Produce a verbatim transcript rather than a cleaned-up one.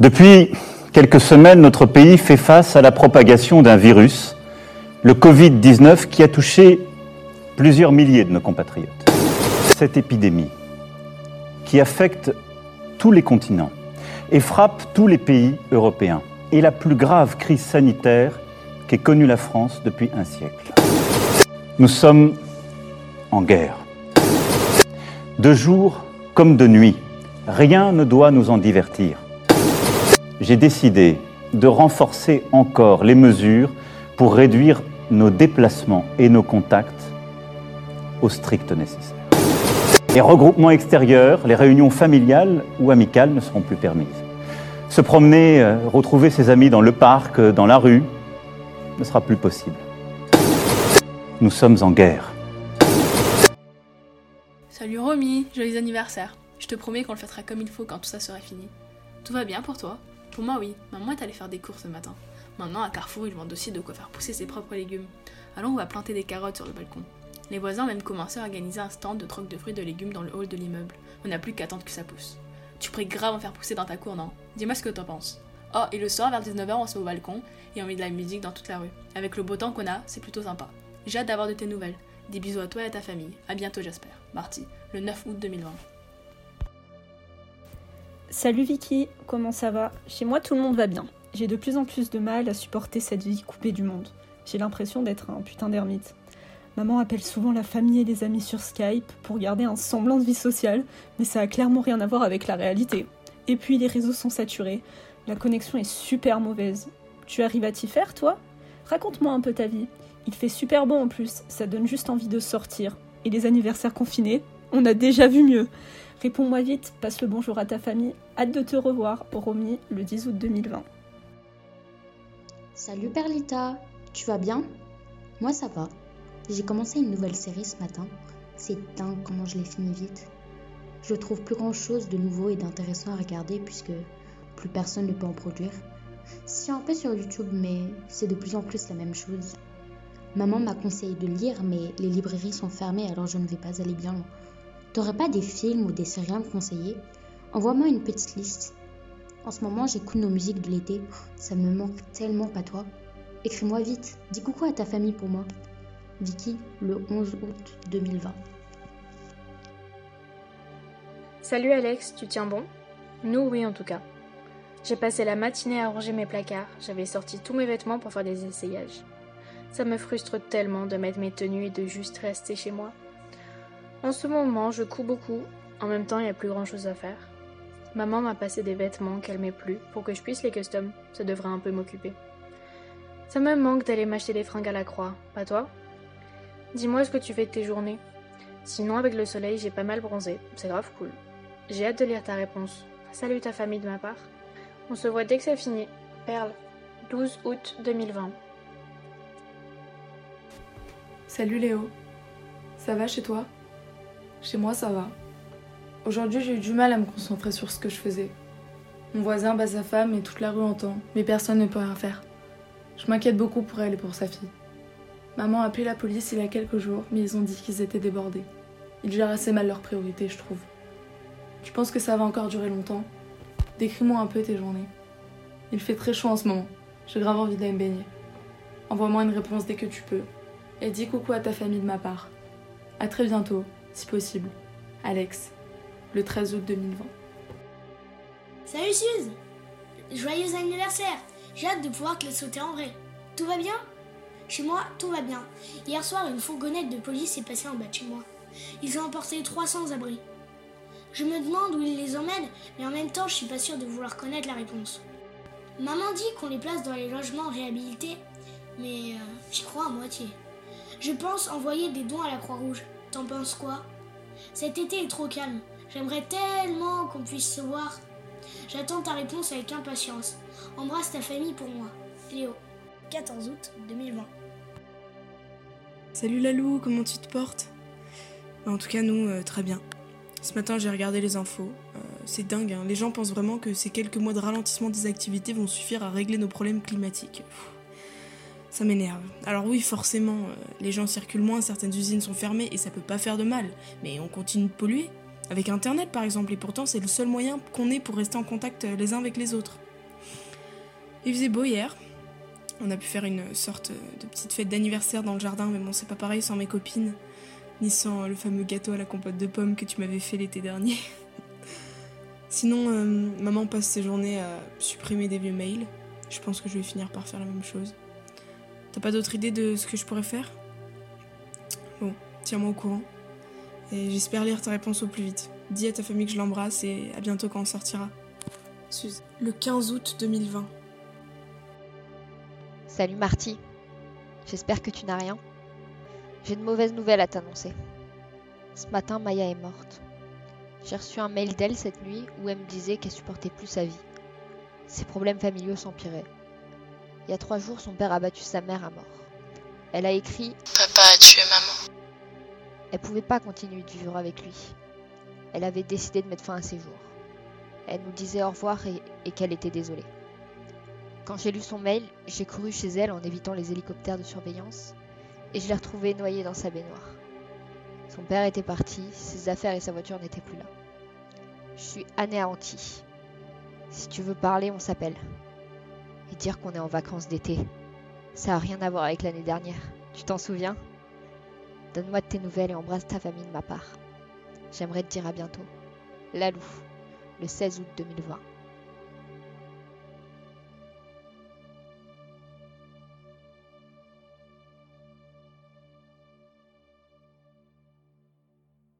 Depuis quelques semaines, notre pays fait face à la propagation d'un virus, le Covid dix-neuf, qui a touché plusieurs milliers de nos compatriotes. Cette épidémie, qui affecte tous les continents et frappe tous les pays européens, est la plus grave crise sanitaire qu'ait connue la France depuis un siècle. Nous sommes en guerre. De jour comme de nuit, rien ne doit nous en divertir. J'ai décidé de renforcer encore les mesures pour réduire nos déplacements et nos contacts au strict nécessaire. Les regroupements extérieurs, les réunions familiales ou amicales ne seront plus permises. Se promener, euh, retrouver ses amis dans le parc, euh, dans la rue, ne sera plus possible. Nous sommes en guerre. Salut Romy, joyeux anniversaire. Je te promets qu'on le fêtera comme il faut quand tout ça sera fini. Tout va bien pour toi? Pour moi oui, maman est allée faire des courses ce matin. Maintenant à Carrefour, ils vendent aussi de quoi faire pousser ses propres légumes. Alors on va planter des carottes sur le balcon. Les voisins ont même commencé à organiser un stand de troc de fruits et de légumes dans le hall de l'immeuble. On n'a plus qu'à attendre que ça pousse. Tu pourrais grave en faire pousser dans ta cour, non? Dis-moi ce que t'en penses. Oh, et le soir, vers dix-neuf heures, on se met au balcon et on met de la musique dans toute la rue. Avec le beau temps qu'on a, c'est plutôt sympa. J'ai hâte d'avoir de tes nouvelles. Des bisous à toi et à ta famille. À bientôt, j'espère. Marty, le neuf août deux mille vingt. Salut Vicky, comment ça va? Chez moi, tout le monde va bien. J'ai de plus en plus de mal à supporter cette vie coupée du monde. J'ai l'impression d'être un putain d'ermite. Maman appelle souvent la famille et les amis sur Skype pour garder un semblant de vie sociale, mais ça a clairement rien à voir avec la réalité. Et puis les réseaux sont saturés, la connexion est super mauvaise. Tu arrives à t'y faire, toi? Raconte-moi un peu ta vie. Il fait super bon en plus, ça donne juste envie de sortir. Et les anniversaires confinés, on a déjà vu mieux. Réponds-moi vite, passe le bonjour à ta famille, hâte de te revoir, Romy, le dix août deux mille vingt. Salut Perlita, tu vas bien? Moi ça va. J'ai commencé une nouvelle série ce matin, c'est dingue comment je l'ai finie vite. Je trouve plus grand chose de nouveau et d'intéressant à regarder puisque plus personne ne peut en produire. C'est un peu sur YouTube mais c'est de plus en plus la même chose. Maman m'a conseillé de lire mais les librairies sont fermées alors je ne vais pas aller bien loin. T'aurais pas des films ou des séries à me conseiller? Envoie-moi une petite liste. En ce moment j'écoute nos musiques de l'été, ça me manque tellement pas toi. Écris-moi vite, dis coucou à ta famille pour moi. Vicky, le onze août deux mille vingt. Salut Alex, tu tiens bon? Nous, oui en tout cas. J'ai passé la matinée à ranger mes placards, j'avais sorti tous mes vêtements pour faire des essayages. Ça me frustre tellement de mettre mes tenues et de juste rester chez moi. En ce moment, je couds beaucoup, en même temps il n'y a plus grand chose à faire. Maman m'a passé des vêtements qu'elle met plus pour que je puisse les custom, ça devrait un peu m'occuper. Ça me manque d'aller m'acheter des fringues à la Croix, pas toi? Dis-moi ce que tu fais de tes journées. Sinon, avec le soleil, j'ai pas mal bronzé. C'est grave cool. J'ai hâte de lire ta réponse. Salut ta famille de ma part. On se voit dès que c'est fini. Perle, douze août deux mille vingt. Salut Léo. Ça va chez toi? Chez moi, ça va. Aujourd'hui, j'ai eu du mal à me concentrer sur ce que je faisais. Mon voisin bat sa femme et toute la rue entend, mais personne ne peut rien faire. Je m'inquiète beaucoup pour elle et pour sa fille. Maman a appelé la police il y a quelques jours, mais ils ont dit qu'ils étaient débordés. Ils gèrent assez mal leurs priorités, je trouve. Je pense que ça va encore durer longtemps. Décris-moi un peu tes journées. Il fait très chaud en ce moment. J'ai grave envie d'aller me baigner. Envoie-moi une réponse dès que tu peux. Et dis coucou à ta famille de ma part. À très bientôt, si possible. Alex, le treize août deux mille vingt. Salut Suze! Joyeux anniversaire! J'ai hâte de pouvoir te le sauter en vrai. Tout va bien? Chez moi, tout va bien. Hier soir, une fourgonnette de police est passée en bas de chez moi. Ils ont emporté trois cents abris. Je me demande où ils les emmènent, mais en même temps, je suis pas sûre de vouloir connaître la réponse. Maman dit qu'on les place dans les logements réhabilités, mais euh, j'y crois à moitié. Je pense envoyer des dons à la Croix-Rouge. T'en penses quoi? Cet été est trop calme. J'aimerais tellement qu'on puisse se voir. J'attends ta réponse avec impatience. Embrasse ta famille pour moi. Léo, quatorze août deux mille vingt. Salut Lalou, comment tu te portes? En tout cas, nous, euh, très bien. Ce matin, j'ai regardé les infos. Euh, c'est dingue, hein. Les gens pensent vraiment que ces quelques mois de ralentissement des activités vont suffire à régler nos problèmes climatiques. Pff, ça m'énerve. Alors oui, forcément, euh, les gens circulent moins, certaines usines sont fermées et ça peut pas faire de mal. Mais on continue de polluer. Avec Internet, par exemple, et pourtant, c'est le seul moyen qu'on ait pour rester en contact les uns avec les autres. Il faisait beau hier. On a pu faire une sorte de petite fête d'anniversaire dans le jardin, mais bon, c'est pas pareil sans mes copines, ni sans le fameux gâteau à la compote de pommes que tu m'avais fait l'été dernier. Sinon, euh, maman passe ses journées à supprimer des vieux mails. Je pense que je vais finir par faire la même chose. T'as pas d'autre idée de ce que je pourrais faire ? Bon, tiens-moi au courant. Et j'espère lire ta réponse au plus vite. Dis à ta famille que je l'embrasse et à bientôt quand on sortira. Suze. Le quinze août deux mille vingt. Salut Marty, j'espère que tu n'as rien. J'ai de mauvaises nouvelles à t'annoncer. Ce matin, Maya est morte. J'ai reçu un mail d'elle cette nuit où elle me disait qu'elle supportait plus sa vie. Ses problèmes familiaux s'empiraient. Il y a trois jours, son père a battu sa mère à mort. Elle a écrit « Papa a tué maman ». Elle pouvait pas continuer de vivre avec lui. Elle avait décidé de mettre fin à ses jours. Elle nous disait au revoir et, et qu'elle était désolée. Quand j'ai lu son mail, j'ai couru chez elle en évitant les hélicoptères de surveillance et je l'ai retrouvée noyée dans sa baignoire. Son père était parti, ses affaires et sa voiture n'étaient plus là. Je suis anéantie. Si tu veux parler, on s'appelle. Et dire qu'on est en vacances d'été. Ça a rien à voir avec l'année dernière, tu t'en souviens ? Donne-moi de tes nouvelles et embrasse ta famille de ma part. J'aimerais te dire à bientôt. Lalou, le seize août deux mille vingt.